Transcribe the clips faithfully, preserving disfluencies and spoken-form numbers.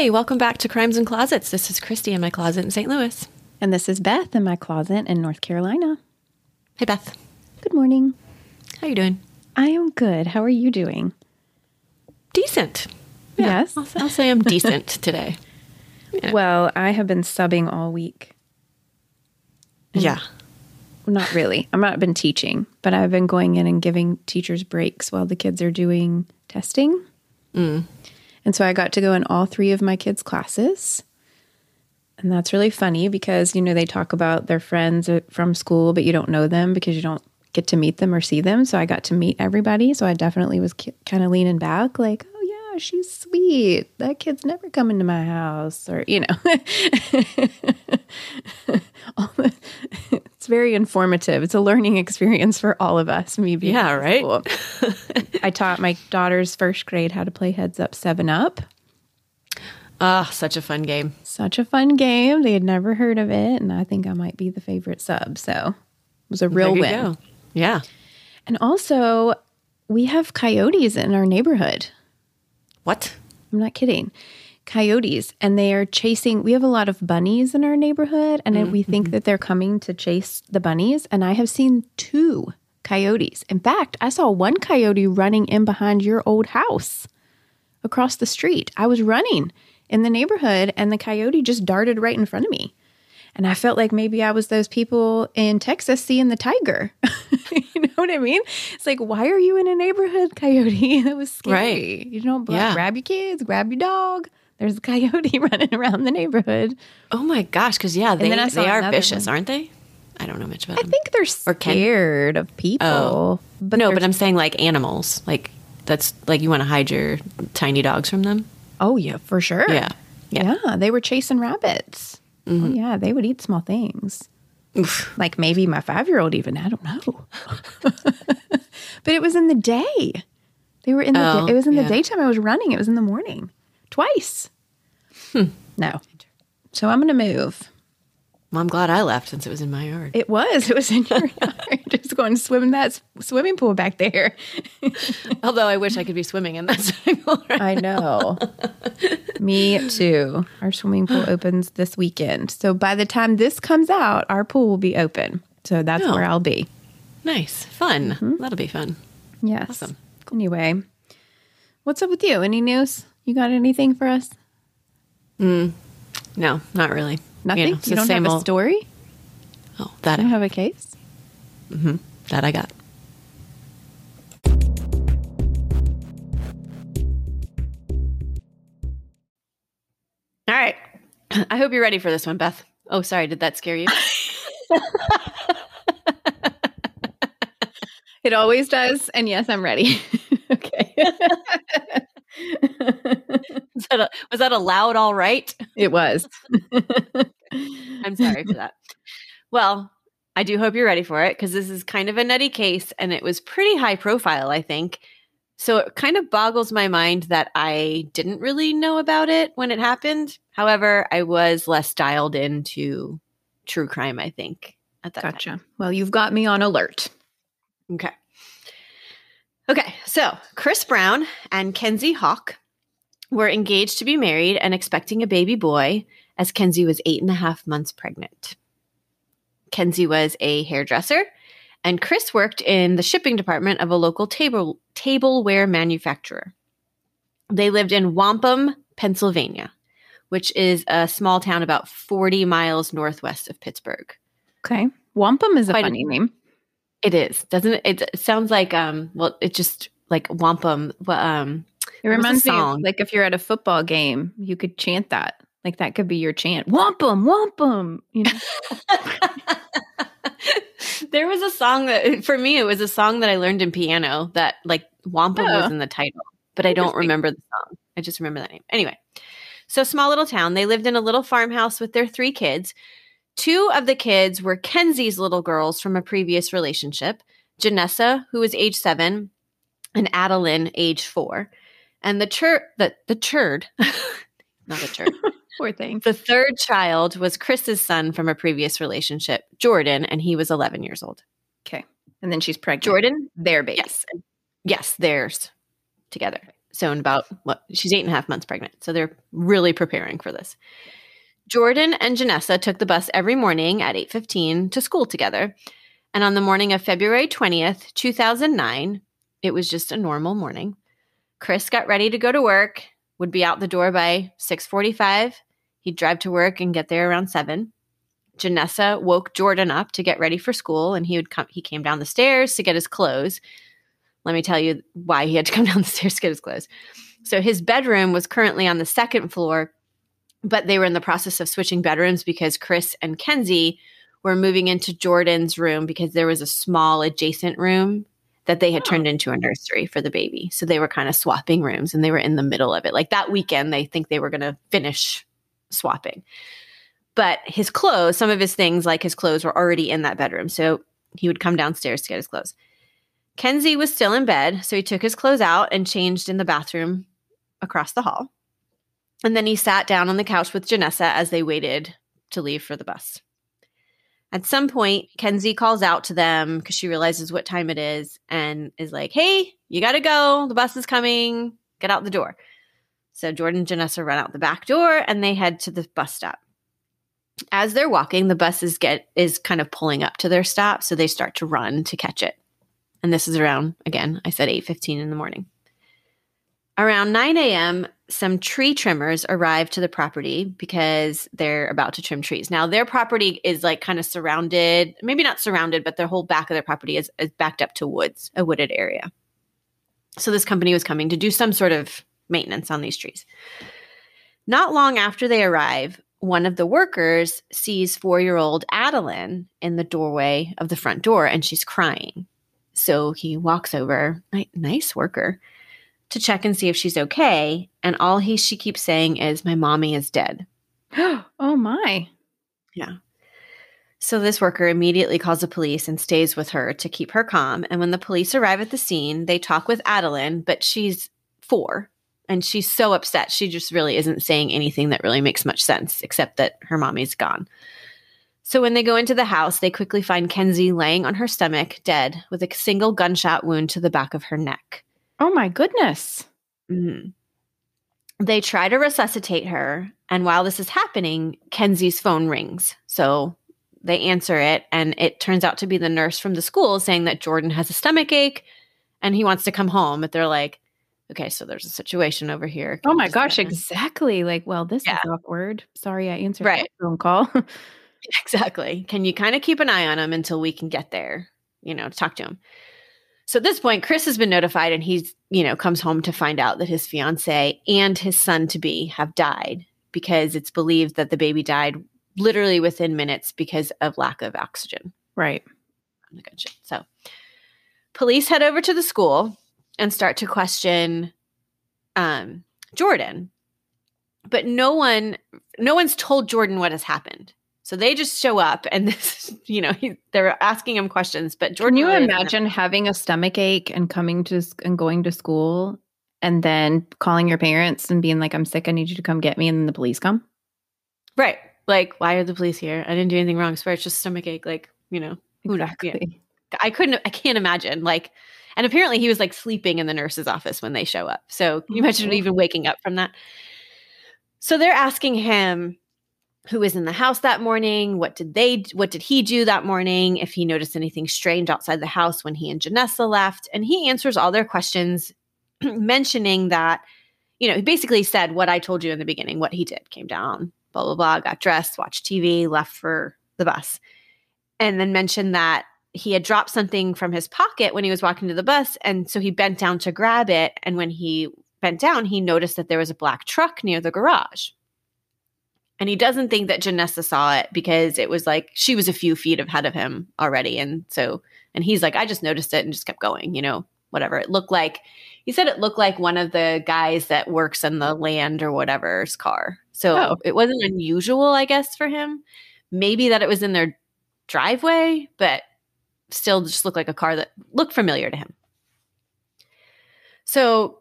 Hey, welcome back to Crimes and Closets. This is Christy in my closet in Saint Louis. And this is Beth in my closet in North Carolina. Hey, Beth. Good morning. How are you doing? I am good. How are you doing? Decent. Yeah, yes. I'll say, I'll say I'm decent today. Yeah. Well, I have been subbing all week. And yeah. Not really. I've not been teaching, but I've been going in and giving teachers breaks while the kids are doing testing. Mm. And so I got to go in all three of my kids' classes. And that's really funny because, you know, they talk about their friends from school, but you don't know them because you don't get to meet them or see them. So I got to meet everybody. So I definitely was ki- kind of leaning back like, oh, yeah, she's sweet. That kid's never coming to my house or, you know. all the, it's very informative. It's a learning experience for all of us. Me being yeah, right? School. I taught my daughter's first grade how to play Heads Up Seven Up. Ah, oh, such a fun game. Such a fun game. They had never heard of it, and I think I might be the favorite sub. So it was a real win. There you go. Yeah. And also, we have coyotes in our neighborhood. What? I'm not kidding. Coyotes. And they are chasing. We have a lot of bunnies in our neighborhood, and mm-hmm. we think that they're coming to chase the bunnies. And I have seen two coyotes. In fact, I saw one coyote running in behind your old house across the street. I was running in the neighborhood, and the coyote just darted right in front of me. And I felt like maybe I was those people in Texas seeing the tiger. You know what I mean? It's like, why are you in a neighborhood, coyote? That was scary. Right. You don't yeah. grab your kids, grab your dog. There's a coyote running around the neighborhood. Oh, my gosh. Because, yeah, they, they are vicious, one. aren't they? I don't know much about I them. I think they're scared of people. Oh. But no, but I'm saying like animals. Like, that's like you want to hide your tiny dogs from them. Oh, yeah, for sure. Yeah. Yeah. yeah they were chasing rabbits. Mm-hmm. Oh, yeah, they would eat small things. Oof. Like maybe my five-year-old even. I don't know. But it was in the day. They were in the oh, day. It was in yeah. the daytime. I was running. It was in the morning. Twice. Hmm. No. So I'm going to move. Well, I'm glad I left since it was in my yard. It was. It was in your yard. Just going to swim in that swimming pool back there. Although I wish I could be swimming in that swimming pool right I know. Me too. Our swimming pool opens this weekend. So by the time this comes out, our pool will be open. So that's oh. where I'll be. Nice. Fun. Mm-hmm. That'll be fun. Yes. Awesome. Cool. Anyway, what's up with you? Any news? You got anything for us? Mm. No, not really. Nothing? You know, you don't have a story? Old... Oh, that you don't I... have a case? Mm-hmm. That I got. All right. I hope you're ready for this one, Beth. Oh, sorry. Did that scare you? It always does. And yes, I'm ready. Okay. Was, that a, was that a loud all right? It was. I'm sorry for that. Well, I do hope you're ready for it because this is kind of a nutty case and it was pretty high profile, I think. So it kind of boggles my mind that I didn't really know about it when it happened. However, I was less dialed into true crime, I think, at that Gotcha. Time. Well, you've got me on alert. Okay. Okay, so Chris Brown and Kenzie Hawk were engaged to be married and expecting a baby boy as Kenzie was eight and a half months pregnant. Kenzie was a hairdresser, and Chris worked in the shipping department of a local table tableware manufacturer. They lived in Wampum, Pennsylvania, which is a small town about forty miles northwest of Pittsburgh. Okay. Wampum is a Quite funny a- name. It is, doesn't it? It sounds like, um, well, it just like wampum. Um, it reminds me of, like if you're at a football game, you could chant that. Like that could be your chant. Wampum, wampum. You know. There was a song that for me, it was a song that I learned in piano that like wampum oh. was in the title, but I don't remember the song. I just remember that name. Anyway, so small little town. They lived in a little farmhouse with their three kids. Two of the kids were Kenzie's little girls from a previous relationship, Janessa, who was age seven, and Adeline, age four. And the chur- the, the churd, not the churd. Poor thing. The third child was Chris's son from a previous relationship, Jordan, and he was eleven years old. Okay. And then she's pregnant. Jordan, their baby. Yes. Yes, theirs together. So in about, what, she's eight and a half months pregnant. So they're really preparing for this. Jordan and Janessa took the bus every morning at eight fifteen to school together. And on the morning of February twentieth, two thousand nine, it was just a normal morning. Chris got ready to go to work, would be out the door by six forty-five. He'd drive to work and get there around seven. Janessa woke Jordan up to get ready for school, and he would come. He came down the stairs to get his clothes. Let me tell you why he had to come down the stairs to get his clothes. So his bedroom was currently on the second floor, but they were in the process of switching bedrooms because Chris and Kenzie were moving into Jordan's room because there was a small adjacent room that they had turned into a nursery for the baby. So they were kind of swapping rooms, and they were in the middle of it. Like that weekend, they think they were going to finish swapping. But his clothes, some of his things like his clothes were already in that bedroom. So he would come downstairs to get his clothes. Kenzie was still in bed, so he took his clothes out and changed in the bathroom across the hall. And then he sat down on the couch with Janessa as they waited to leave for the bus. At some point, Kenzie calls out to them because she realizes what time it is and is like, hey, you got to go. The bus is coming. Get out the door. So Jordan and Janessa run out the back door, and they head to the bus stop. As they're walking, the bus is, get, is kind of pulling up to their stop, so they start to run to catch it. And this is around, again, I said eight fifteen in the morning. Around nine a.m., some tree trimmers arrive to the property because they're about to trim trees. Now, their property is like kind of surrounded, maybe not surrounded, but their whole back of their property is, is backed up to woods, a wooded area. So this company was coming to do some sort of maintenance on these trees. Not long after they arrive, one of the workers sees four-year-old Adeline in the doorway of the front door, and she's crying. So he walks over, nice worker, to check and see if she's okay. And all he she keeps saying is, my mommy is dead. Oh, my. Yeah. So this worker immediately calls the police and stays with her to keep her calm. And when the police arrive at the scene, they talk with Adeline, but she's four. And she's so upset. She just really isn't saying anything that really makes much sense, except that her mommy's gone. So when they go into the house, they quickly find Kenzie laying on her stomach, dead, with a single gunshot wound to the back of her neck. Oh, my goodness. Mm-hmm. They try to resuscitate her. And while this is happening, Kenzie's phone rings. So they answer it. And it turns out to be the nurse from the school saying that Jordan has a stomach ache and he wants to come home. But they're like, okay, so there's a situation over here. Can oh my gosh, exactly. Like, well, this yeah. is awkward. Sorry, I answered right. that phone call. Exactly. Can you kind of keep an eye on him until we can get there, you know, to talk to him? So at this point, Chris has been notified, and he's, you know, comes home to find out that his fiance and his son-to-be have died because it's believed that the baby died literally within minutes because of lack of oxygen. Right. So police head over to the school and start to question um, Jordan. But no one, no one's told Jordan what has happened. So they just show up and, this, you know, he, they're asking him questions. But Jordan, can you really imagine having a stomach ache and coming to and going to school and then calling your parents and being like, I'm sick, I need you to come get me, and then the police come? Right. Like, why are the police here? I didn't do anything wrong. I swear, it's just stomach ache. Like, you know, who exactly. knows? Yeah. I couldn't, I can't imagine. Like, and apparently he was like sleeping in the nurse's office when they show up. So can you imagine even waking up from that? So they're asking him who was in the house that morning, what did they, what did he do that morning, if he noticed anything strange outside the house when he and Janessa left. And he answers all their questions, mentioning that, you know, he basically said what I told you in the beginning, what he did, came down, blah, blah, blah, got dressed, watched T V, left for the bus. And then mentioned that he had dropped something from his pocket when he was walking to the bus, and so he bent down to grab it. And when he bent down, he noticed that there was a black truck near the garage. And he doesn't think that Janessa saw it because it was like she was a few feet ahead of him already. And so – and he's like, I just noticed it and just kept going, you know, whatever. It looked like – he said it looked like one of the guys that works in the land or whatever's car. So oh. it wasn't unusual, I guess, for him. Maybe that it was in their driveway, but – still just looked like a car that looked familiar to him. So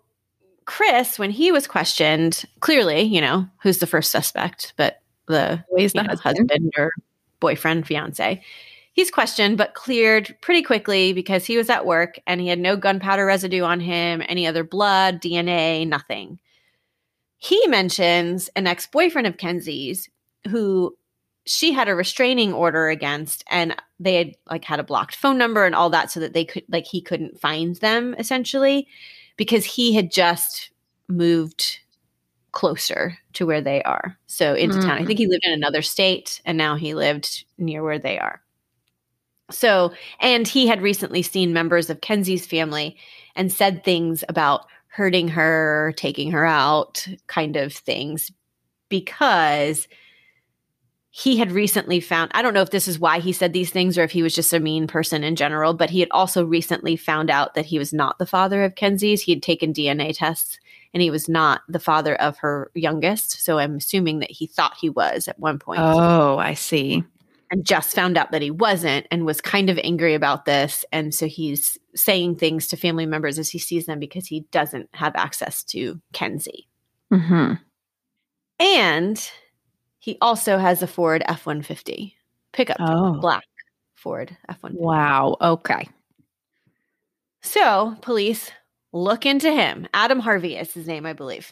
Chris, when he was questioned, clearly, you know, who's the first suspect, but the, the know, husband or boyfriend, fiance, He's questioned but cleared pretty quickly because he was at work and he had no gunpowder residue on him, any other blood, D N A, nothing. He mentions an ex-boyfriend of Kenzie's who she had a restraining order against, and they had like had a blocked phone number and all that so that they could like he couldn't find them essentially because he had just moved closer to where they are. So into mm. town. I think he lived in another state and now he lived near where they are. So, and he had recently seen members of Kenzie's family and said things about hurting her, taking her out kind of things because he had recently found, I don't know if this is why he said these things or if he was just a mean person in general, but he had also recently found out that he was not the father of Kenzie's. He had taken D N A tests and he was not the father of her youngest. So I'm assuming that he thought he was at one point. Oh, I see. And just found out that he wasn't and was kind of angry about this. And so he's saying things to family members as he sees them because he doesn't have access to Kenzie. Mm-hmm. And he also has a Ford F one fifty pickup truck, oh. black Ford F one fifty. Wow. Okay. So police look into him. Adam Harvey is his name, I believe.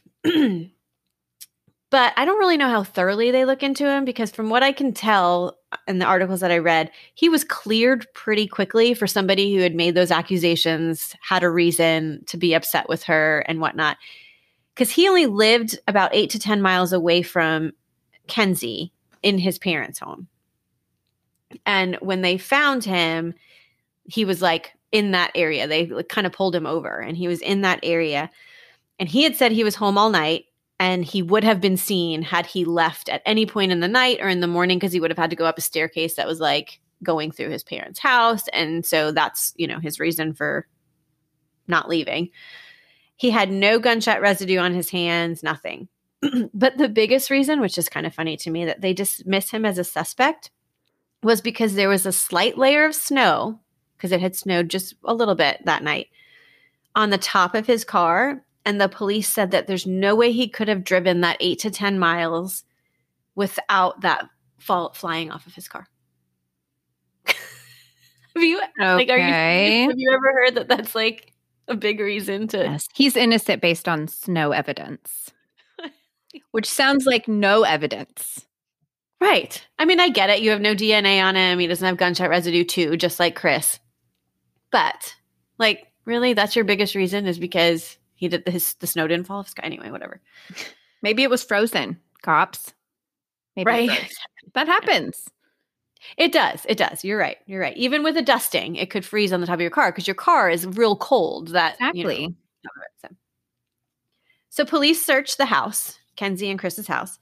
But I don't really know how thoroughly they look into him because from what I can tell in the articles that I read, he was cleared pretty quickly for somebody who had made those accusations, had a reason to be upset with her and whatnot. Because he only lived about eight to ten miles away from Kenzie in his parents' home. And when they found him, he was like in that area. They like, kind of pulled him over and he was in that area. And he had said he was home all night. And he would have been seen had he left at any point in the night or in the morning because he would have had to go up a staircase that was like going through his parents' house. And so that's, you know, his reason for not leaving. He had no gunshot residue on his hands, nothing. But the biggest reason, which is kind of funny to me, that they dismiss him as a suspect was because there was a slight layer of snow, because it had snowed just a little bit that night, on the top of his car. And the police said that there's no way he could have driven that eight to ten miles without that fall flying off of his car. have you, okay. like, are you, have you ever heard that that's like a big reason to? Yes. He's innocent based on snow evidence, which sounds like no evidence. Right. I mean, I get it. You have no D N A on him. He doesn't have gunshot residue too, just like Chris. But like, really, that's your biggest reason is because He did his, the snow didn't fall off the sky. Anyway, whatever. Maybe it was frozen, cops. Maybe right. It that happens. It does. It does. You're right. You're right. Even with a dusting, it could freeze on the top of your car because your car is real cold. That, exactly. You know, so. so police search the house, Kenzie and Chris's house,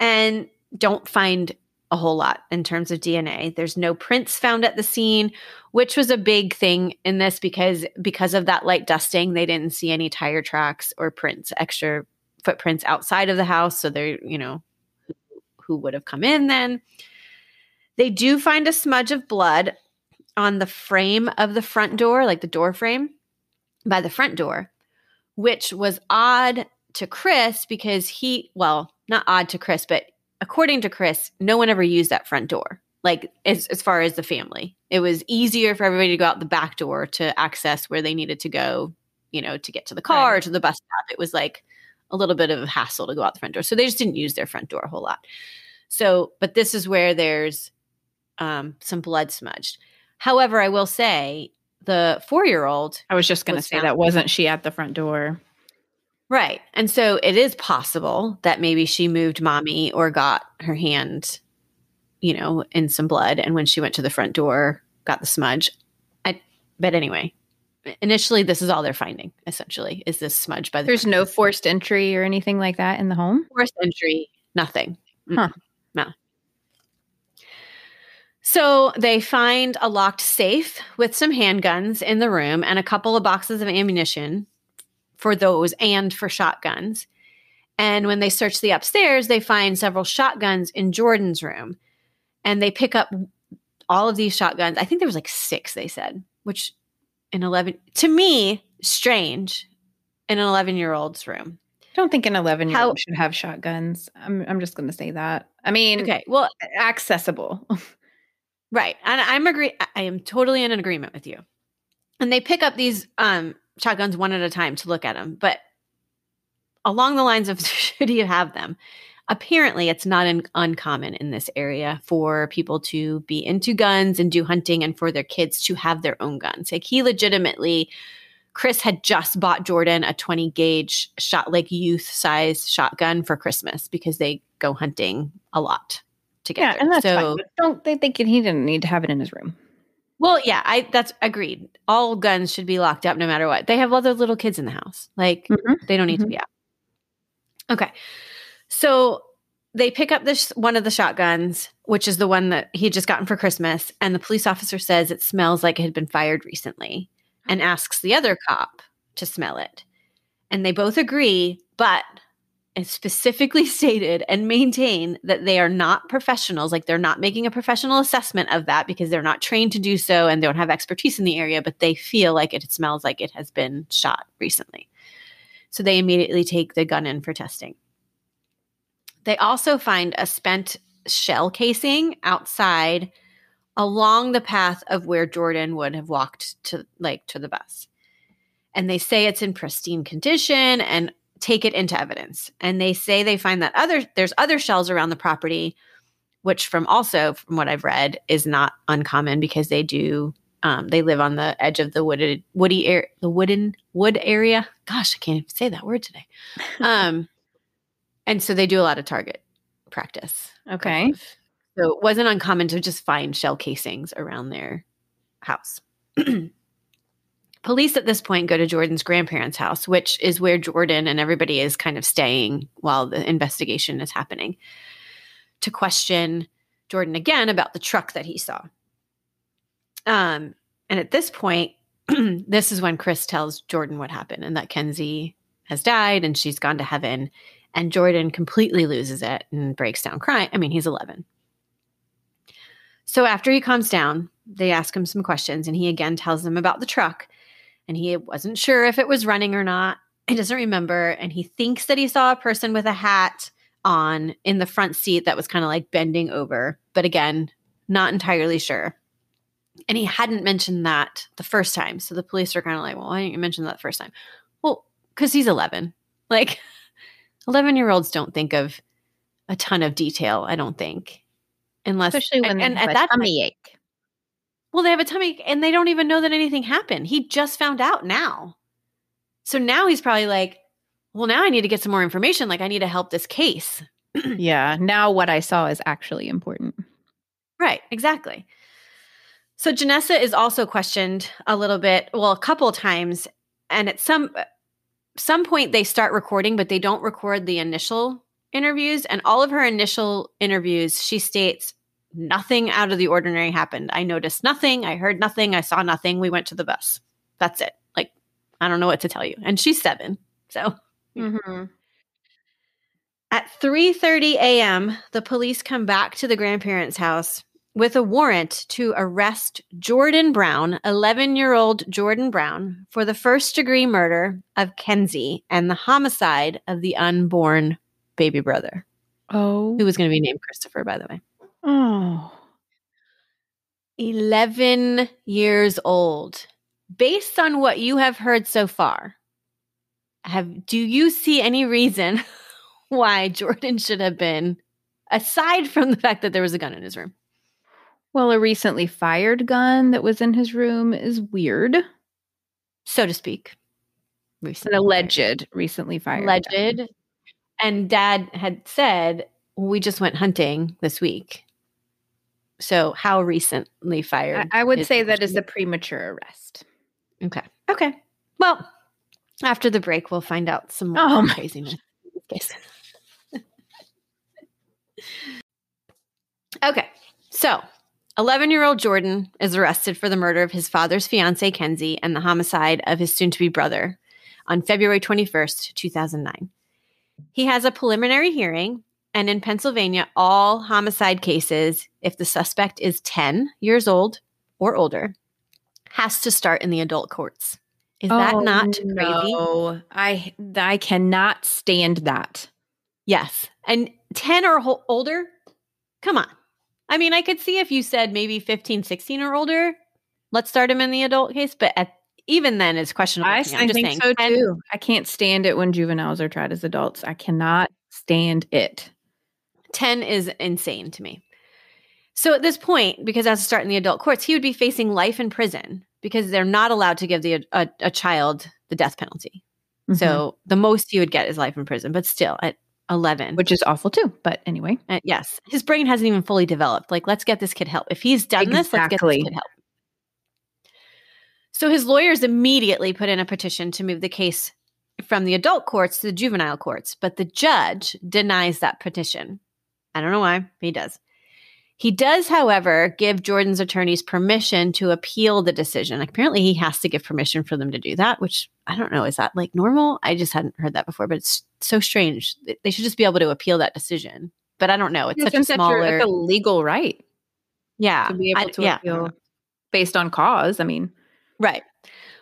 and don't find a whole lot in terms of D N A. There's no prints found at the scene, which was a big thing in this because because of that light dusting, they didn't see any tire tracks or prints, extra footprints outside of the house. So they're, you know, who would have come in then? They do find a smudge of blood on the frame of the front door, like the door frame by the front door, which was odd to Chris because he, well, not odd to Chris, but according to Chris, no one ever used that front door, like as, as far as the family. It was easier for everybody to go out the back door to access where they needed to go, you know, to get to the car right. or to the bus stop. It was like a little bit of a hassle to go out the front door. So they just didn't use their front door a whole lot. So, but this is where there's um, some blood smudged. However, I will say the four-year-old. I was just going to say that wasn't she at the front door. Right. And so it is possible that maybe she moved mommy or got her hand, you know, in some blood. And when she went to the front door, got the smudge. I, but anyway, initially, this is all they're finding, essentially, is this smudge by the There's no forced entry or anything like that in the home? Forced entry, nothing. Huh. No. So they find a locked safe with some handguns in the room and a couple of boxes of ammunition for those and for shotguns. And when they search the upstairs, they find several shotguns in Jordan's room. And they pick up all of these shotguns. I think there was like six, they said, which in eleven to me, strange in an eleven-year-old's room. I don't think an eleven-year-old should have shotguns. I'm I'm just going to say that. I mean, okay, well, accessible. Right. And I'm agree. I am totally in an agreement with you. And they pick up these um, shotguns one at a time to look at them. But along the lines of should you have them? Apparently, it's not in, uncommon in this area for people to be into guns and do hunting and for their kids to have their own guns. Like he legitimately, Chris had just bought Jordan a twenty gauge shot, like youth size shotgun for Christmas because they go hunting a lot together. Yeah, and that's so, fine. Don't they think he didn't need to have it in his room? Well, yeah, I that's agreed. All guns should be locked up no matter what. They have other little kids in the house. Like mm-hmm. they don't need mm-hmm. to be out. Okay. So they pick up this one of the shotguns, which is the one that he had just gotten for Christmas, and the police officer says it smells like it had been fired recently and asks the other cop to smell it. And they both agree, but it's specifically stated and maintained that they are not professionals. Like they're not making a professional assessment of that because they're not trained to do so and don't have expertise in the area, but they feel like it smells like it has been shot recently. So they immediately take the gun in for testing. They also find a spent shell casing outside along the path of where Jordan would have walked to, like, to the bus. And they say it's in pristine condition and take it into evidence. And they say they find that other there's other shells around the property, which from also from what I've read is not uncommon because they do um, they live on the edge of the wooded woody air the wooden wood area. Gosh, I can't even say that word today. Um, and so they do a lot of target practice. Okay, kind of. So it wasn't uncommon to just find shell casings around their house. Police at this point go to Jordan's grandparents' house, which is where Jordan and everybody is kind of staying while the investigation is happening, to question Jordan again about the truck that he saw. Um, and at this point, this is when Chris tells Jordan what happened and that Kenzie has died and she's gone to heaven. And Jordan completely loses it and breaks down crying. I mean, he's eleven. So after he calms down, they ask him some questions and he again tells them about the truck. And he wasn't sure if it was running or not. He doesn't remember. And he thinks that he saw a person with a hat on in the front seat that was kind of like bending over. But again, not entirely sure. And he hadn't mentioned that the first time. So the police are kind of like, well, why didn't you mention that the first time? Well, because he's eleven. Like eleven-year-olds don't think of a ton of detail, I don't think. Unless, especially when and, they and have at a that tummy time, ache. Well, they have a tummy ache and they don't even know that anything happened. He just found out now. So now he's probably like, well, now I need to get some more information. Like I need to help this case. Yeah. Now what I saw is actually important. Right. Exactly. So Janessa is also questioned a little bit, well, a couple of times. And at some, some point they start recording, but they don't record the initial interviews. And all of her initial interviews, she states, nothing out of the ordinary happened. I noticed nothing. I heard nothing. I saw nothing. We went to the bus. That's it. Like, I don't know what to tell you. And she's seven. So mm-hmm. At three thirty a.m., the police come back to the grandparents' house with a warrant to arrest Jordan Brown, eleven-year-old Jordan Brown, for the first-degree murder of Kenzie and the homicide of the unborn baby brother. Oh. Who was going to be named Christopher, by the way. Oh, eleven years old. Based on what you have heard so far, have do you see any reason why Jordan should have been, aside from the fact that there was a gun in his room? Well, a recently fired gun that was in his room is weird. So to speak. Recently An alleged, fired. recently fired. Alleged. Gun. And Dad had said, we just went hunting this week. So how recently fired? I, I would say that is a premature arrest. Okay. Okay. Well, after the break, we'll find out some more oh, craziness. Okay. So eleven-year-old Jordan is arrested for the murder of his father's fiancée, Kenzie, and the homicide of his soon-to-be brother on February twenty-first, two thousand nine. He has a preliminary hearing. And in Pennsylvania, all homicide cases, if the suspect is ten years old or older, has to start in the adult courts. Is oh, that not crazy? No, I, I cannot stand that. Yes. And ten or ho- older? Come on. I mean, I could see if you said maybe fifteen, sixteen or older, let's start him in the adult case. But at, even then, it's questionable. I, I just think saying, so, too. And I can't stand it when juveniles are tried as adults. I cannot stand it. ten is insane to me. So at this point, because that's a start in the adult courts, he would be facing life in prison because they're not allowed to give the a, a child the death penalty. Mm-hmm. So the most he would get is life in prison, but still at eleven. Which is awful too, but anyway. Uh, yes. His brain hasn't even fully developed. Like, let's get this kid help. If he's done exactly. this, let's get this kid help. So his lawyers immediately put in a petition to move the case from the adult courts to the juvenile courts, but the judge denies that petition. I don't know why, but he does. He does, however, give Jordan's attorneys permission to appeal the decision. Apparently, he has to give permission for them to do that, which I don't know. Is that like normal? I just hadn't heard that before, but it's so strange. They should just be able to appeal that decision. But I don't know. It's yeah, such a smaller... You're, it's a legal right. Yeah. To be able to I, yeah, appeal based on cause. I mean. Right.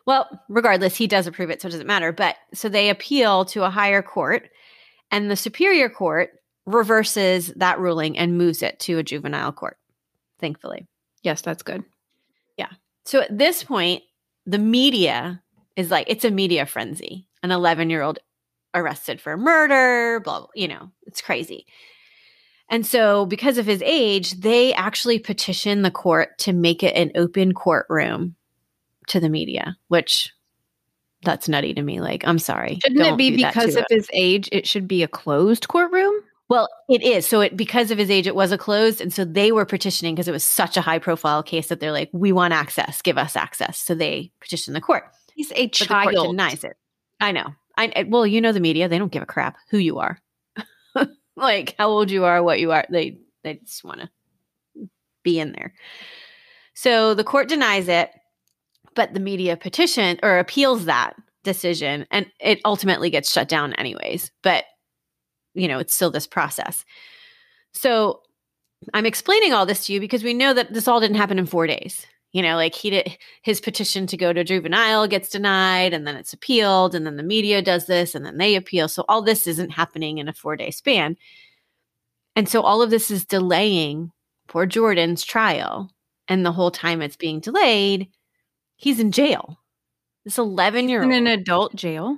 Well, regardless, he does approve it, so it doesn't matter. But so they appeal to a higher court, and the superior court reverses that ruling and moves it to a juvenile court, thankfully. Yes, that's good. Yeah. So at this point, the media is like, it's a media frenzy. An eleven-year-old arrested for murder, blah, blah, you know, it's crazy. And so because of his age, they actually petition the court to make it an open courtroom to the media, which that's nutty to me. Like, I'm sorry. Shouldn't it be because of his age, it should be a closed courtroom? Well, it is. So it because of his age, it was a closed. And so they were petitioning because it was such a high profile case that they're like, we want access. Give us access. So they petitioned the court. He's a but child. The court denies it. I know. I Well, you know the media. They don't give a crap who you are. Like how old you are, what you are. They, they just want to be in there. So the court denies it, but the media petition or appeals that decision. And it ultimately gets shut down anyways. But you know, it's still this process. So I'm explaining all this to you because we know that this all didn't happen in four days. You know, like he did his petition to go to juvenile gets denied and then it's appealed and then the media does this and then they appeal. So all this isn't happening in a four day span. And so all of this is delaying poor Jordan's trial. And the whole time it's being delayed, he's in jail. This eleven year old. In an adult jail.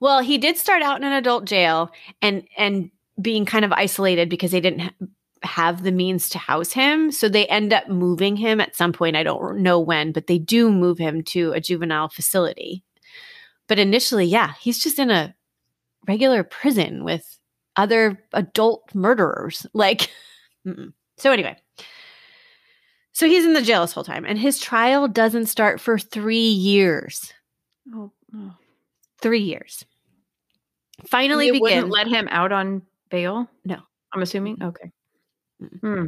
Well, he did start out in an adult jail and and being kind of isolated because they didn't ha- have the means to house him. So they end up moving him at some point. I don't know when, but they do move him to a juvenile facility. But initially, yeah, he's just in a regular prison with other adult murderers. Like, mm-mm. So anyway. So he's in the jail this whole time. And his trial doesn't start for three years. Oh, oh. Three years. Finally, they begin. Wouldn't let him out on bail? No. I'm assuming? Okay. Hmm.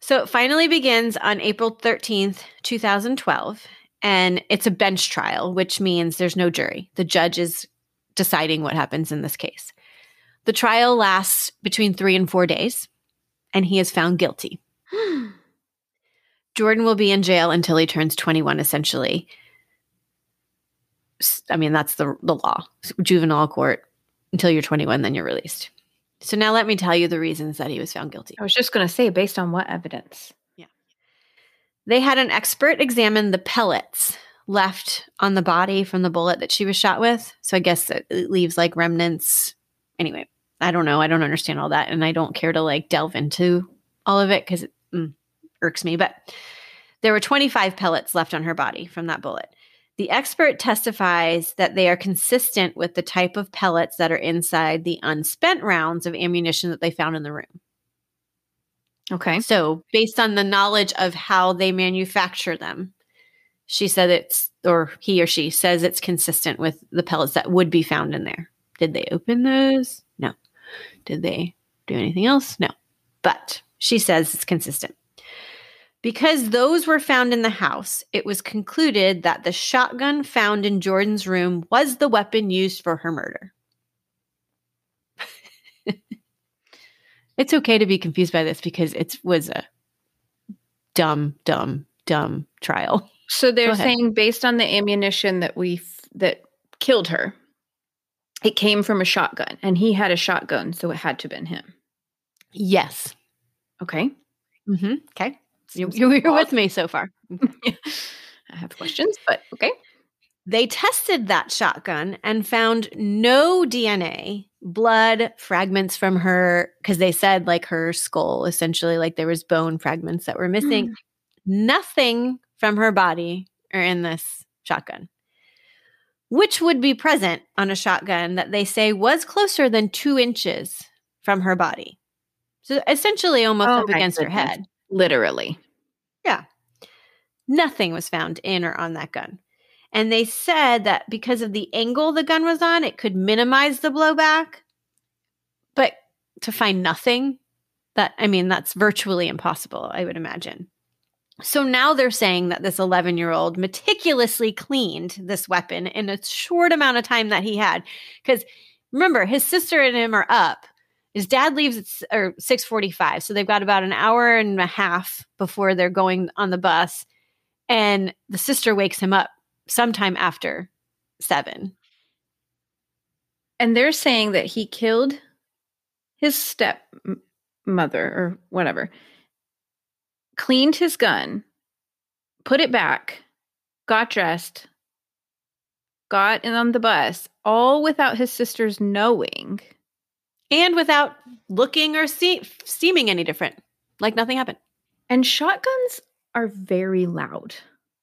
So it finally begins on April thirteenth, twenty twelve, and it's a bench trial, which means there's no jury. The judge is deciding what happens in this case. The trial lasts between three and four days, and he is found guilty. Jordan will be in jail until he turns twenty-one, essentially. I mean, that's the the law. Juvenile court until you're twenty-one, then you're released. So now let me tell you the reasons that he was found guilty. I was just going to say, based on what evidence? Yeah. They had an expert examine the pellets left on the body from the bullet that she was shot with. So I guess it leaves like remnants. Anyway, I don't know. I don't understand all that. And I don't care to like delve into all of it because it mm, irks me. But there were twenty-five pellets left on her body from that bullet. The expert testifies that they are consistent with the type of pellets that are inside the unspent rounds of ammunition that they found in the room. Okay. So based on the knowledge of how they manufacture them, she said it's, or he or she says it's consistent with the pellets that would be found in there. Did they open those? No. Did they do anything else? No. But she says it's consistent. Because those were found in the house, it was concluded that the shotgun found in Jordan's room was the weapon used for her murder. It's okay to be confused by this because it was a dumb, dumb, dumb trial. So they're saying based on the ammunition that we f- that killed her, it came from a shotgun and he had a shotgun, so it had to have been him. Yes. Okay. Mm-hmm. Okay. You, you're with me so far. I have questions, but okay. They tested that shotgun and found no D N A, blood, fragments from her, because they said like her skull, essentially, like there was bone fragments that were missing. Mm. Nothing from her body or in this shotgun, which would be present on a shotgun that they say was closer than two inches from her body. So essentially almost oh, up against goodness. her head. Literally. Yeah. Nothing was found in or on that gun. And they said that because of the angle the gun was on, it could minimize the blowback. But to find nothing, that I mean, that's virtually impossible, I would imagine. So now they're saying that this eleven-year-old meticulously cleaned this weapon in a short amount of time that he had. Because remember, his sister and him are up. His dad leaves at or six forty-five, so they've got about an hour and a half before they're going on the bus. And the sister wakes him up sometime after seven. And they're saying that he killed his stepmother or whatever, cleaned his gun, put it back, got dressed, got in on the bus, all without his sister's knowing. And without looking or see- seeming any different. Like nothing happened. And shotguns are very loud.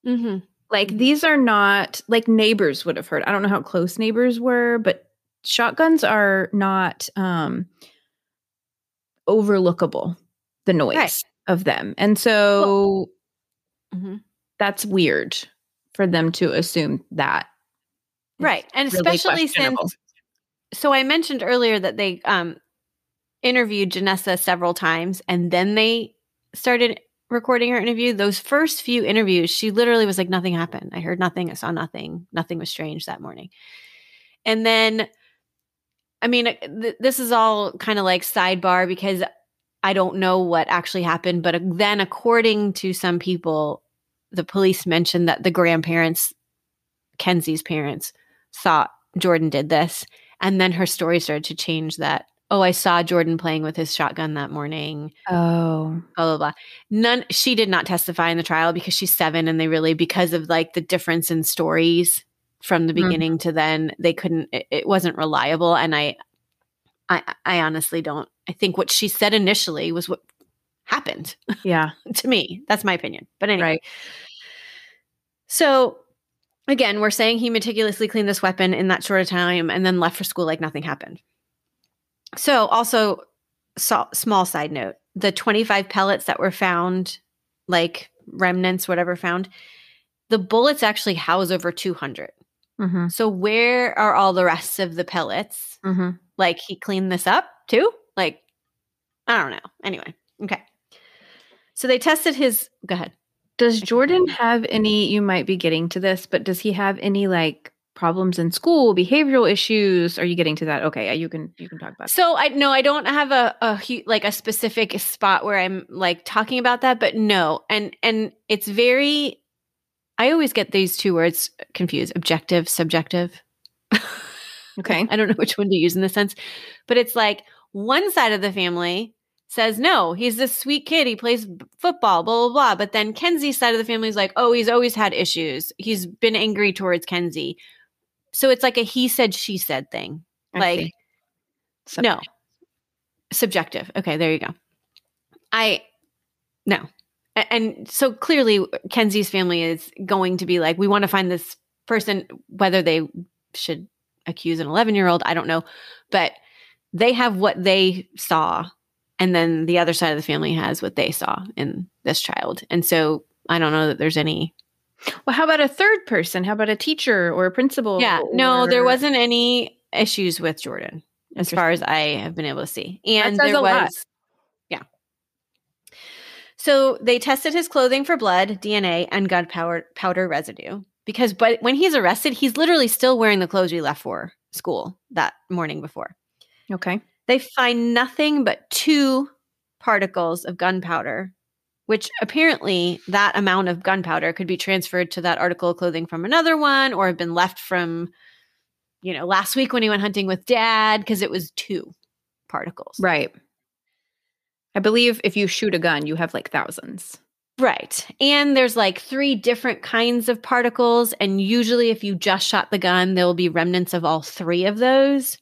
Mm-hmm. Like these are not, like neighbors would have heard. I don't know how close neighbors were, but shotguns are not um, overlookable, the noise right. of them. And so well, mm-hmm. that's weird for them to assume that. Right. It's and really especially since. So I mentioned earlier that they um, interviewed Janessa several times, and then they started recording her interview. Those first few interviews, she literally was like, nothing happened. I heard nothing. I saw nothing. Nothing was strange that morning. And then, I mean, th- this is all kind of like sidebar because I don't know what actually happened. But then according to some people, the police mentioned that the grandparents, Kenzie's parents, thought Jordan did this. And then her story started to change that, oh, I saw Jordan playing with his shotgun that morning. Oh. Blah, blah, blah. None, she did not testify in the trial because she's seven and they really, because of like the difference in stories from the beginning mm. to then, they couldn't, it, it wasn't reliable. And I, I, I honestly don't, I think what she said initially was what happened. Yeah. To me. That's my opinion. But anyway. Right. So. Again, we're saying he meticulously cleaned this weapon in that short a time and then left for school like nothing happened. So also, so, small side note, the twenty-five pellets that were found, like remnants, whatever found, the bullets actually house over two hundred. Mm-hmm. So where are all the rest of the pellets? Mm-hmm. Like he cleaned this up too? Like, I don't know. Anyway, okay. So they tested his – go ahead. Does Jordan have any, you might be getting to this, but does he have any like problems in school, behavioral issues? Are you getting to that? Okay. You can, you can talk about it. So I no, I don't have a, a, like a specific spot where I'm like talking about that, but no. And, and it's very, I always get these two words confused, objective, subjective. Okay. I don't know which one to use in this sense, but it's like one side of the family says, no, he's this sweet kid. He plays football, blah, blah, blah. But then Kenzie's side of the family is like, oh, he's always had issues. He's been angry towards Kenzie. So it's like a he said, she said thing. I like, no. Subjective. Okay, there you go. I, no. And so clearly Kenzie's family is going to be like, we want to find this person, whether they should accuse an eleven-year-old, I don't know. But they have what they saw. And then the other side of the family has what they saw in this child. And so I don't know that there's any. Well, how about a third person? How about a teacher or a principal? Yeah. Or... No, there wasn't any issues with Jordan as far as I have been able to see. And that says there was. A lot. Yeah. So they tested his clothing for blood, D N A, and gunpowder powder residue. Because but when he's arrested, he's literally still wearing the clothes we left for school that morning before. Okay. They find nothing but two particles of gunpowder, which apparently that amount of gunpowder could be transferred to that article of clothing from another one or have been left from, you know, last week when he went hunting with dad because it was two particles. Right. I believe if you shoot a gun, you have like thousands. Right. And there's like three different kinds of particles. And usually if you just shot the gun, there will be remnants of all three of those.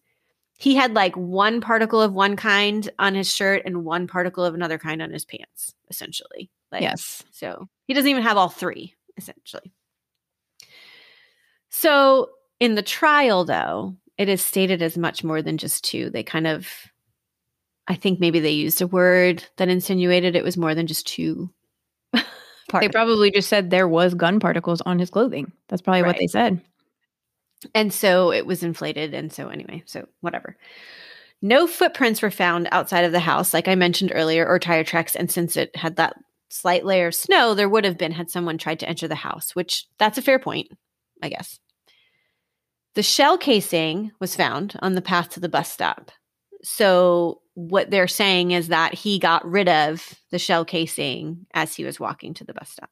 He had like one particle of one kind on his shirt and one particle of another kind on his pants, essentially. Like, yes. So he doesn't even have all three, essentially. So in the trial, though, it is stated as much more than just two. They kind of, I think maybe they used a word that insinuated it was more than just two. They probably just said there was gun particles on his clothing. That's probably right. What they said. And so it was inflated. And so anyway, so whatever. No footprints were found outside of the house, like I mentioned earlier, or tire tracks. And since it had that slight layer of snow, there would have been had someone tried to enter the house, which that's a fair point, I guess. The shell casing was found on the path to the bus stop. So what they're saying is that he got rid of the shell casing as he was walking to the bus stop.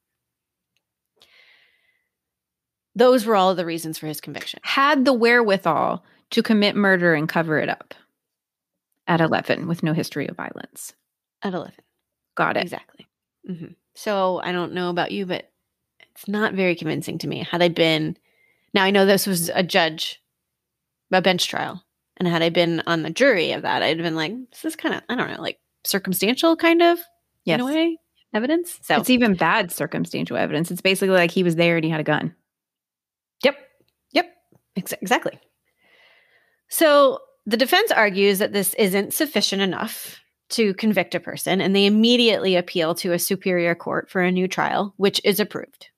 Those were all the reasons for his conviction. Had the wherewithal to commit murder and cover it up at eleven with no history of violence. At eleven. Got it. Exactly. Mm-hmm. So I don't know about you, but it's not very convincing to me. Had I been, now I know this was a judge, a bench trial. And had I been on the jury of that, I'd have been like, this is kind of, I don't know, like circumstantial kind of, yes. in a way, evidence. So it's even bad circumstantial evidence. It's basically like he was there and he had a gun. Yep. Yep. Ex- exactly. So the defense argues that this isn't sufficient enough to convict a person, and they immediately appeal to a superior court for a new trial, which is approved.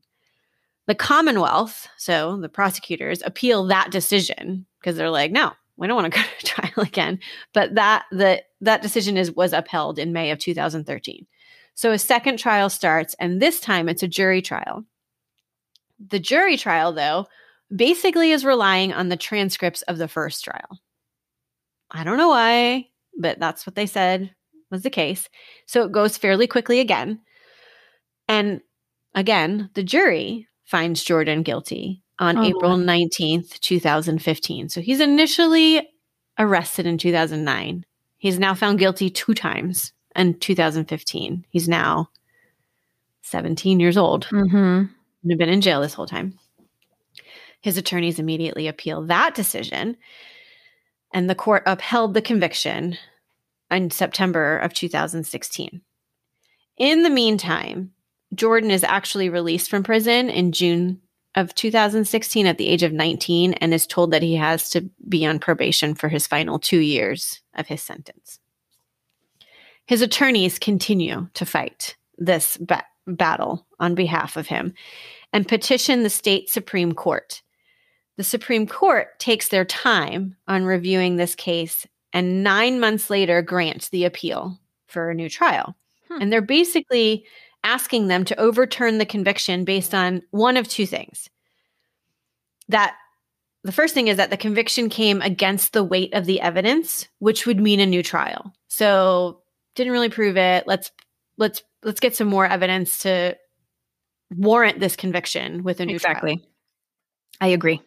The Commonwealth, so the prosecutors, appeal that decision because they're like, no. We don't want to go to trial again, but that the that decision is was upheld in May of two thousand thirteen. So a second trial starts, and this time it's a jury trial. The jury trial, though, basically is relying on the transcripts of the first trial. I don't know why, but that's what they said was the case. So it goes fairly quickly again. And again, the jury finds Jordan guilty on oh. April nineteenth, two thousand fifteen. So he's initially arrested in two thousand nine. He's now found guilty two times in two thousand fifteen. He's now seventeen years old. Mm-hmm. And he's been in jail this whole time. His attorneys immediately appeal that decision, and the court upheld the conviction in September of two thousand sixteen. In the meantime, Jordan is actually released from prison in June of two thousand sixteen at the age of nineteen, and is told that he has to be on probation for his final two years of his sentence. His attorneys continue to fight this ba- battle on behalf of him and petition the state Supreme Court. The Supreme Court takes their time on reviewing this case and nine months later grants the appeal for a new trial. Hmm. And they're basically asking them to overturn the conviction based on one of two things. That the first thing is that the conviction came against the weight of the evidence, which would mean a new trial. So didn't really prove it. Let's let's let's get some more evidence to warrant this conviction with a new exactly. trial. I agree.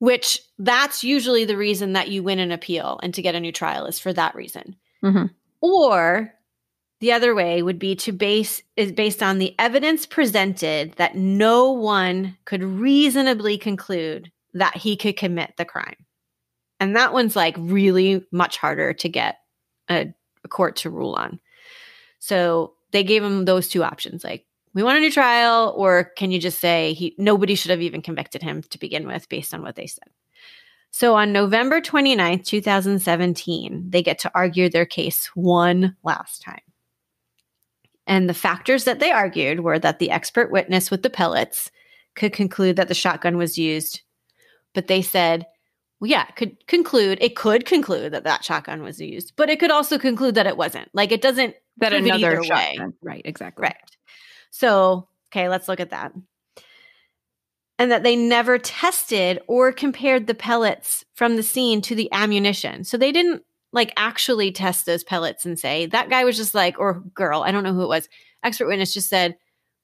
Which that's usually the reason that you win an appeal and to get a new trial is for that reason. Mm-hmm. Or the other way would be to base is based on the evidence presented that no one could reasonably conclude that he could commit the crime. And that one's like really much harder to get a, a court to rule on. So they gave him those two options, like we want a new trial, or can you just say he nobody should have even convicted him to begin with based on what they said. So on November twenty-ninth, two thousand seventeen, they get to argue their case one last time. And the factors that they argued were that the expert witness with the pellets could conclude that the shotgun was used. But they said, well, yeah, it could conclude. It could conclude that that shotgun was used, but it could also conclude that it wasn't. Like it doesn't that prove another it either shotgun. Way. Right, exactly. Right. So, okay, let's look at that. And that they never tested or compared the pellets from the scene to the ammunition. So they didn't like actually test those pellets and say that guy was just like, or girl, I don't know who it was. Expert witness just said,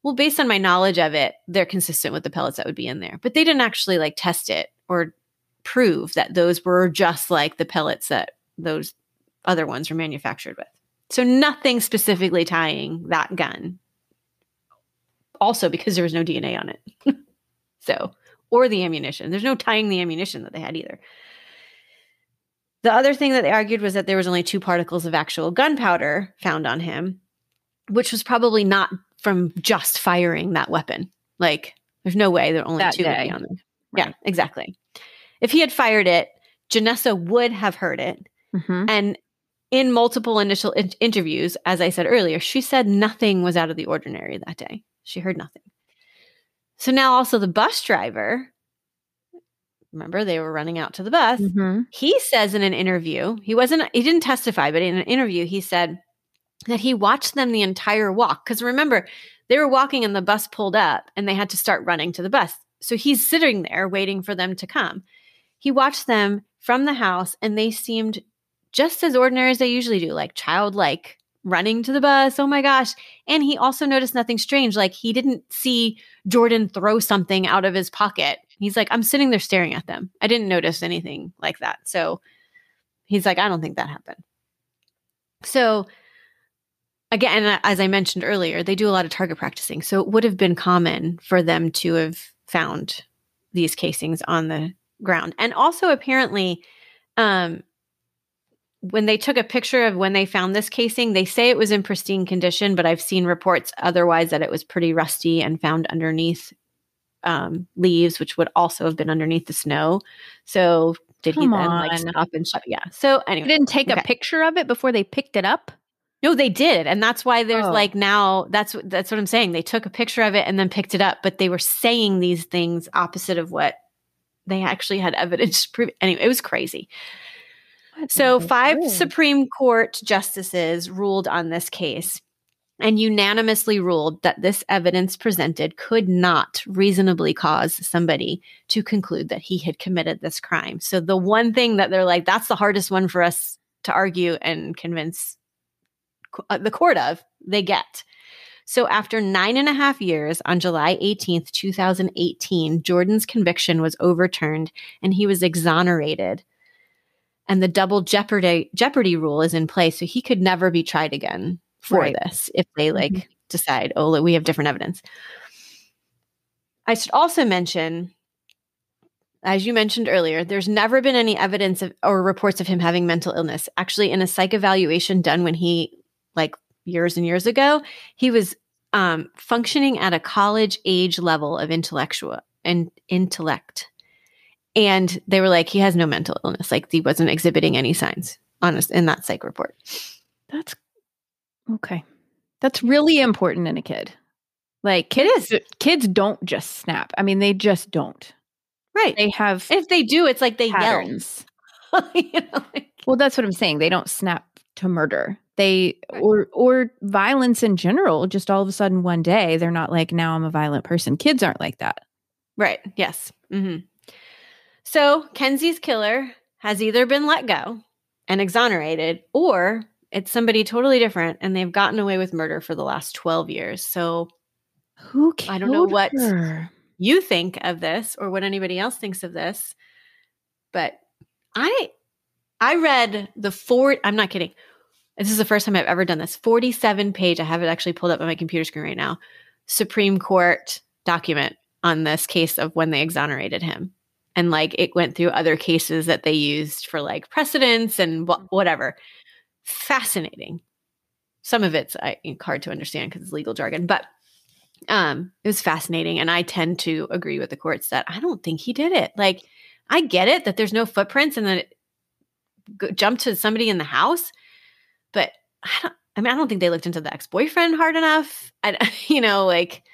well, based on my knowledge of it, they're consistent with the pellets that would be in there. But they didn't actually like test it or prove that those were just like the pellets that those other ones were manufactured with. So nothing specifically tying that gun. Also because there was no D N A on it. So, or the ammunition. There's no tying the ammunition that they had either. The other thing that they argued was that there was only two particles of actual gunpowder found on him, which was probably not from just firing that weapon. Like, there's no way there are only that two on them. Right. Yeah, exactly. If he had fired it, Janessa would have heard it. Mm-hmm. And in multiple initial in- interviews, as I said earlier, she said nothing was out of the ordinary that day. She heard nothing. So now also the bus driver, remember they were running out to the bus. Mm-hmm. He says in an interview, he wasn't, he didn't testify, but in an interview, he said that he watched them the entire walk. Because remember, they were walking and the bus pulled up and they had to start running to the bus. So he's sitting there waiting for them to come. He watched them from the house and they seemed just as ordinary as they usually do, like childlike, running to the bus. Oh my gosh. And he also noticed nothing strange. Like he didn't see Jordan throw something out of his pocket. He's like, I'm sitting there staring at them. I didn't notice anything like that. So he's like, I don't think that happened. So again, as I mentioned earlier, they do a lot of target practicing. So it would have been common for them to have found these casings on the ground. And also apparently, um, when they took a picture of when they found this casing, they say it was in pristine condition, but I've seen reports otherwise that it was pretty rusty and found underneath um, leaves, which would also have been underneath the snow. So did Come he then on. like stop and shut? Yeah. So anyway. They didn't take okay. a picture of it before they picked it up? No, they did. And that's why there's oh. like now, that's, that's what I'm saying. They took a picture of it and then picked it up, but they were saying these things opposite of what they actually had evidence to prove. Anyway, it was crazy. So five Supreme Court justices ruled on this case and unanimously ruled that this evidence presented could not reasonably cause somebody to conclude that he had committed this crime. So the one thing that they're like, that's the hardest one for us to argue and convince the court of, they get. So after nine and a half years, on July eighteenth, twenty eighteen, Jordan's conviction was overturned and he was exonerated. And the double jeopardy jeopardy rule is in place. So he could never be tried again for right. this if they like mm-hmm. decide, oh, we have different evidence. I should also mention, as you mentioned earlier, there's never been any evidence of, or reports of him having mental illness. Actually, in a psych evaluation done when he, like years and years ago, he was um, functioning at a college age level of intellectual and intellect. And they were like, he has no mental illness. Like he wasn't exhibiting any signs on us in that psych report. That's okay. That's really important in a kid. Like kids, it is. Kids don't just snap. I mean, they just don't. Right. They have. If they do, it's like they patterns. yell. You know, like, well, that's what I'm saying. They don't snap to murder. They right. or or violence in general. Just all of a sudden one day, they're not like, now I'm a violent person. Kids aren't like that. Right. Yes. Mm-hmm. So Kenzie's killer has either been let go and exonerated, or it's somebody totally different, and they've gotten away with murder for the last twelve years. So who cares? I don't know what her? you think of this or what anybody else thinks of this, but I I read the four – I'm not kidding. This is the first time I've ever done this. forty-seven page – I have it actually pulled up on my computer screen right now – Supreme Court document on this case of when they exonerated him. And like it went through other cases that they used for like precedents and wh- whatever. Fascinating. Some of it's I, hard to understand because it's legal jargon, but um, it was fascinating. And I tend to agree with the courts that I don't think he did it. Like I get it that there's no footprints and then it go- jumped to somebody in the house, but I don't. I mean, I don't think they looked into the ex-boyfriend hard enough. I, you know, like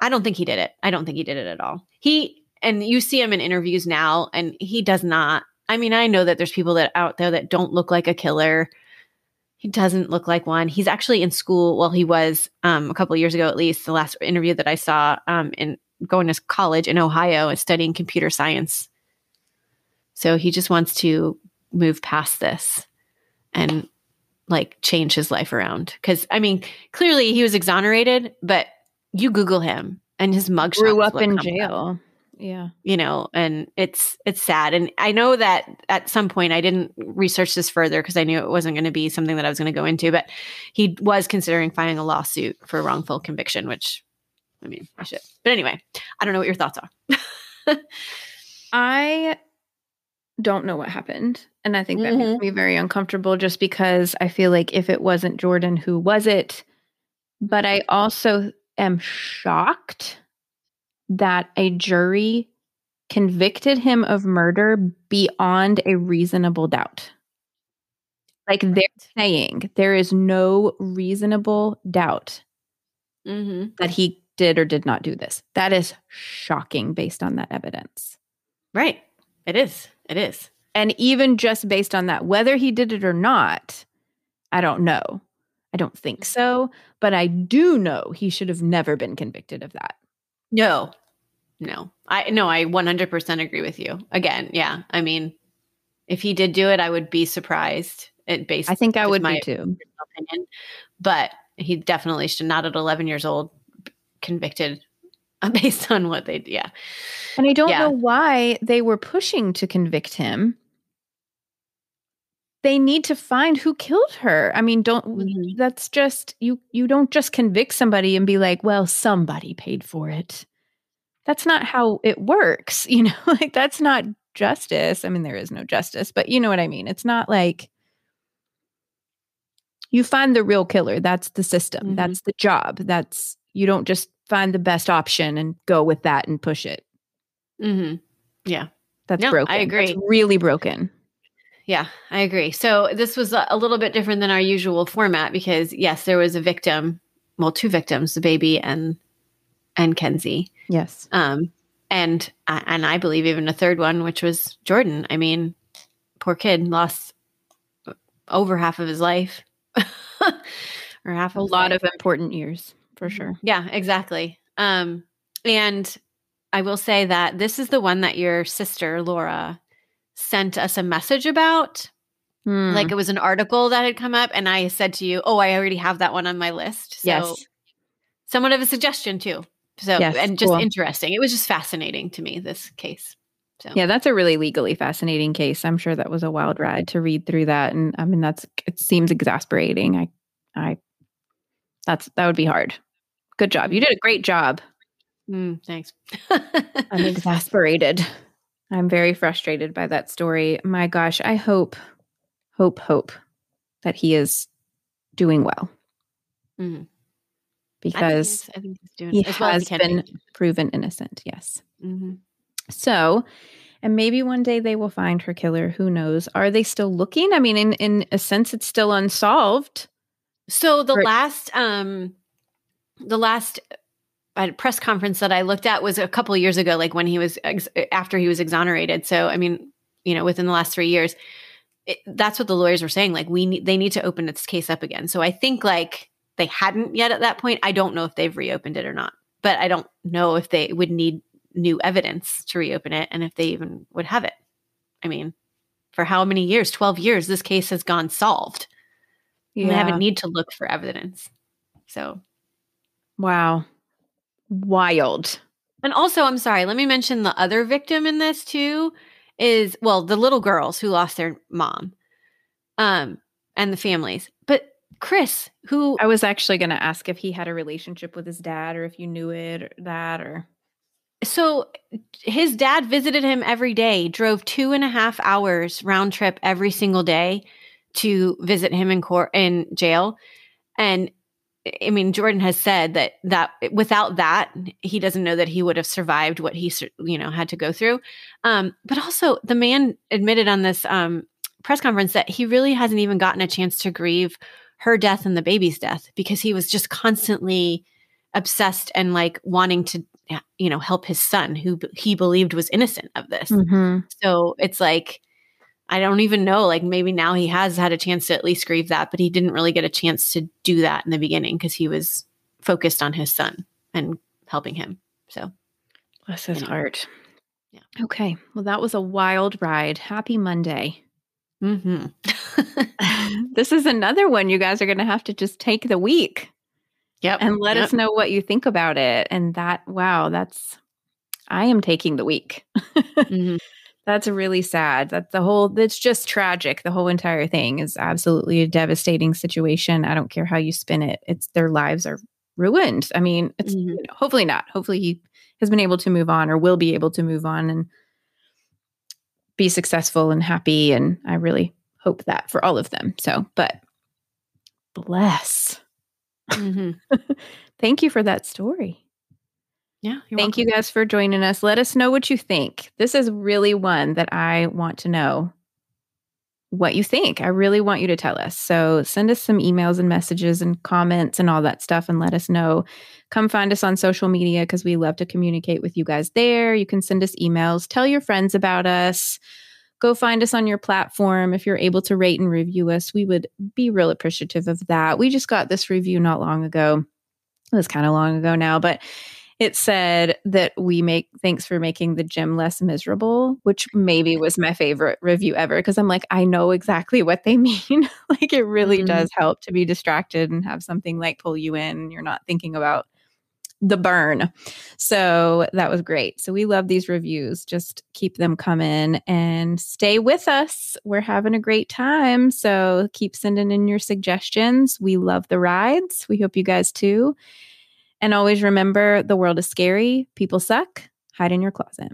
I don't think he did it. I don't think he did it at all. He. And you see him in interviews now, and he does not. I mean, I know that there's people that out there that don't look like a killer. He doesn't look like one. He's actually in school. Well, he was um, a couple of years ago, at least the last interview that I saw um, in going to college in Ohio and studying computer science. So he just wants to move past this and like change his life around. Because I mean, clearly he was exonerated, but you Google him and his mugshot grew up in jail. Up. Yeah. You know, and it's, it's sad. And I know that at some point, I didn't research this further because I knew it wasn't going to be something that I was going to go into, but he was considering filing a lawsuit for wrongful conviction, which, I mean, I should. But anyway, I don't know what your thoughts are. I don't know what happened. And I think that mm-hmm. makes me very uncomfortable just because I feel like if it wasn't Jordan, who was it? But I also am shocked that a jury convicted him of murder beyond a reasonable doubt. Like they're saying there is no reasonable doubt mm-hmm. that he did or did not do this. That is shocking based on that evidence. Right. It is. It is. And even just based on that, whether he did it or not, I don't know. I don't think so. But I do know he should have never been convicted of that. No, no, I no, I one hundred percent agree with you again. Yeah. I mean, if he did do it, I would be surprised. It based, I think I would be too. Opinion. But he definitely should not at eleven years old convicted based on what they did. Yeah. And I don't yeah. know why they were pushing to convict him. They need to find who killed her. I mean, don't mm-hmm. that's just you you don't just convict somebody and be like, well, somebody paid for it. That's not how it works, you know? Like that's not justice. I mean, there is no justice, but you know what I mean? It's not like you find the real killer. That's the system. Mm-hmm. That's the job. That's you don't just find the best option and go with that and push it. Mm-hmm. Yeah. That's no, broken. I agree. That's really broken. Yeah, I agree. So this was a little bit different than our usual format because, yes, there was a victim, well, two victims, the baby and and Kenzie. Yes. Um, and and I believe even a third one, which was Jordan. I mean, poor kid lost over half of his life, or half a lot of important years for sure. Yeah, exactly. Um, and I will say that this is the one that your sister Laura sent us a message about. Hmm. Like it was an article that had come up and I said to you, oh, I already have that one on my list. So yes. Somewhat of a suggestion too. So, yes, and just cool. Interesting. It was just fascinating to me, this case. So yeah, that's a really legally fascinating case. I'm sure that was a wild ride to read through that. And I mean, that's, it seems exasperating. I, I, that's, that would be hard. Good job. You did a great job. Mm, thanks. I'm exasperated. I'm very frustrated by that story. My gosh, I hope, hope, hope that he is doing well. Mm-hmm. Because I think he's, I think he's doing he as well has as he been be. proven innocent, yes. Mm-hmm. So, and maybe one day they will find her killer. Who knows? Are they still looking? I mean, in, in a sense, it's still unsolved. So the or- last, um, the last... a press conference that I looked at was a couple of years ago, like when he was ex- after he was exonerated. So, I mean, you know, within the last three years, it, that's what the lawyers were saying. Like we need, they need to open this case up again. So I think like they hadn't yet at that point. I don't know if they've reopened it or not, but I don't know if they would need new evidence to reopen it. And if they even would have it. I mean, for how many years, twelve years, this case has gone solved. Yeah. They haven't need to look for evidence. So. Wow. Wild. And also, I'm sorry, let me mention the other victim in this too is, well, the little girls who lost their mom um, and the families. But Chris, who... I was actually going to ask if he had a relationship with his dad or if you knew it or that or... So his dad visited him every day, drove two and a half hours round trip every single day to visit him in court, in jail. And I mean, Jordan has said that that without that, he doesn't know that he would have survived what he, you know, had to go through. Um, but also, the man admitted on this um, press conference that he really hasn't even gotten a chance to grieve her death and the baby's death because he was just constantly obsessed and like wanting to, you know, help his son who he believed was innocent of this. Mm-hmm. So it's like, I don't even know, like maybe now he has had a chance to at least grieve that, but he didn't really get a chance to do that in the beginning because he was focused on his son and helping him. So bless his anyway. heart. Yeah. Okay. Well, that was a wild ride. Happy Monday. Mm-hmm. This is another one you guys are going to have to just take the week. Yep. And let yep. us know what you think about it. And that, wow, that's, I am taking the week. Mm-hmm. That's really sad. That the whole, that's just tragic. The whole entire thing is absolutely a devastating situation. I don't care how you spin it. It's their lives are ruined. I mean, it's mm-hmm. you know, hopefully not. Hopefully he has been able to move on or will be able to move on and be successful and happy. And I really hope that for all of them. So, but bless. Mm-hmm. Thank you for that story. Yeah. Thank welcome. You guys for joining us. Let us know what you think. This is really one that I want to know what you think. I really want you to tell us. So send us some emails and messages and comments and all that stuff and let us know. Come find us on social media because we love to communicate with you guys there. You can send us emails. Tell your friends about us. Go find us on your platform. If you're able to rate and review us, we would be real appreciative of that. We just got this review not long ago. It was kind of long ago now, but it said that we make, thanks for making the gym less miserable, which maybe was my favorite review ever because I'm like, I know exactly what they mean. Like it really mm-hmm. does help to be distracted and have something like pull you in. You're not thinking about the burn. So that was great. So we love these reviews. Just keep them coming and stay with us. We're having a great time. So keep sending in your suggestions. We love the rides. We hope you guys too. And always remember, the world is scary, people suck, hide in your closet.